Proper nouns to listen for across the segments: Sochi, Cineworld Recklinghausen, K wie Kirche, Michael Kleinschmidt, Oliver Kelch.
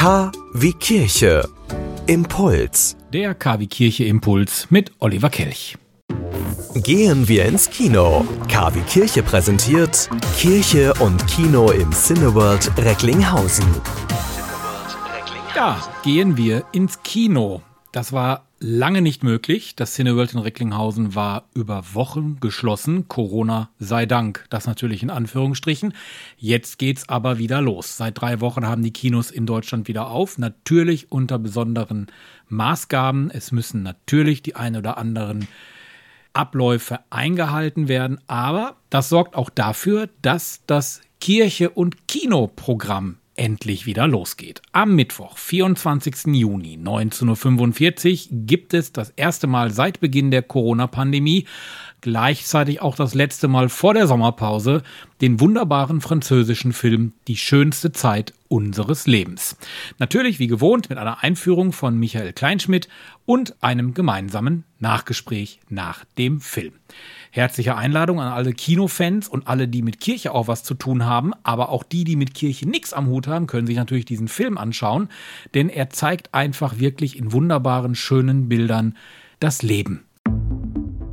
K wie Kirche Impuls. Der K wie Kirche Impuls mit Oliver Kelch. Gehen wir ins Kino. K wie Kirche präsentiert Kirche und Kino im Cineworld Recklinghausen. Ja, gehen wir ins Kino. Das war lange nicht möglich. Das Cineworld in Recklinghausen war über Wochen geschlossen. Corona sei Dank. Das natürlich in Anführungsstrichen. Jetzt geht's aber wieder los. Seit 3 Wochen haben die Kinos in Deutschland wieder auf. Natürlich unter besonderen Maßgaben. Es müssen natürlich die ein oder anderen Abläufe eingehalten werden. Aber das sorgt auch dafür, dass das Kirche- und Kinoprogramm endlich wieder losgeht. Am Mittwoch, 24. Juni, 19.45 Uhr gibt es das erste Mal seit Beginn der Corona-Pandemie, gleichzeitig auch das letzte Mal vor der Sommerpause, den wunderbaren französischen Film Die schönste Zeit unseres Lebens. Natürlich wie gewohnt mit einer Einführung von Michael Kleinschmidt und einem gemeinsamen Nachgespräch nach dem Film. Herzliche Einladung an alle Kinofans und alle, die mit Kirche auch was zu tun haben, aber auch die mit Kirche nichts am Hut haben, können sich natürlich diesen Film anschauen, denn er zeigt einfach wirklich in wunderbaren, schönen Bildern das Leben.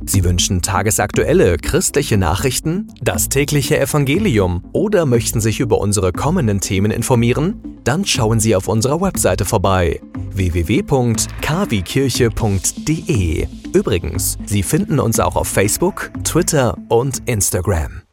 Sie wünschen tagesaktuelle christliche Nachrichten, das tägliche Evangelium oder möchten sich über unsere kommenden Themen informieren? Dann schauen Sie auf unserer Webseite vorbei: www.kwkirche.de. Übrigens, Sie finden uns auch auf Facebook, Twitter und Instagram.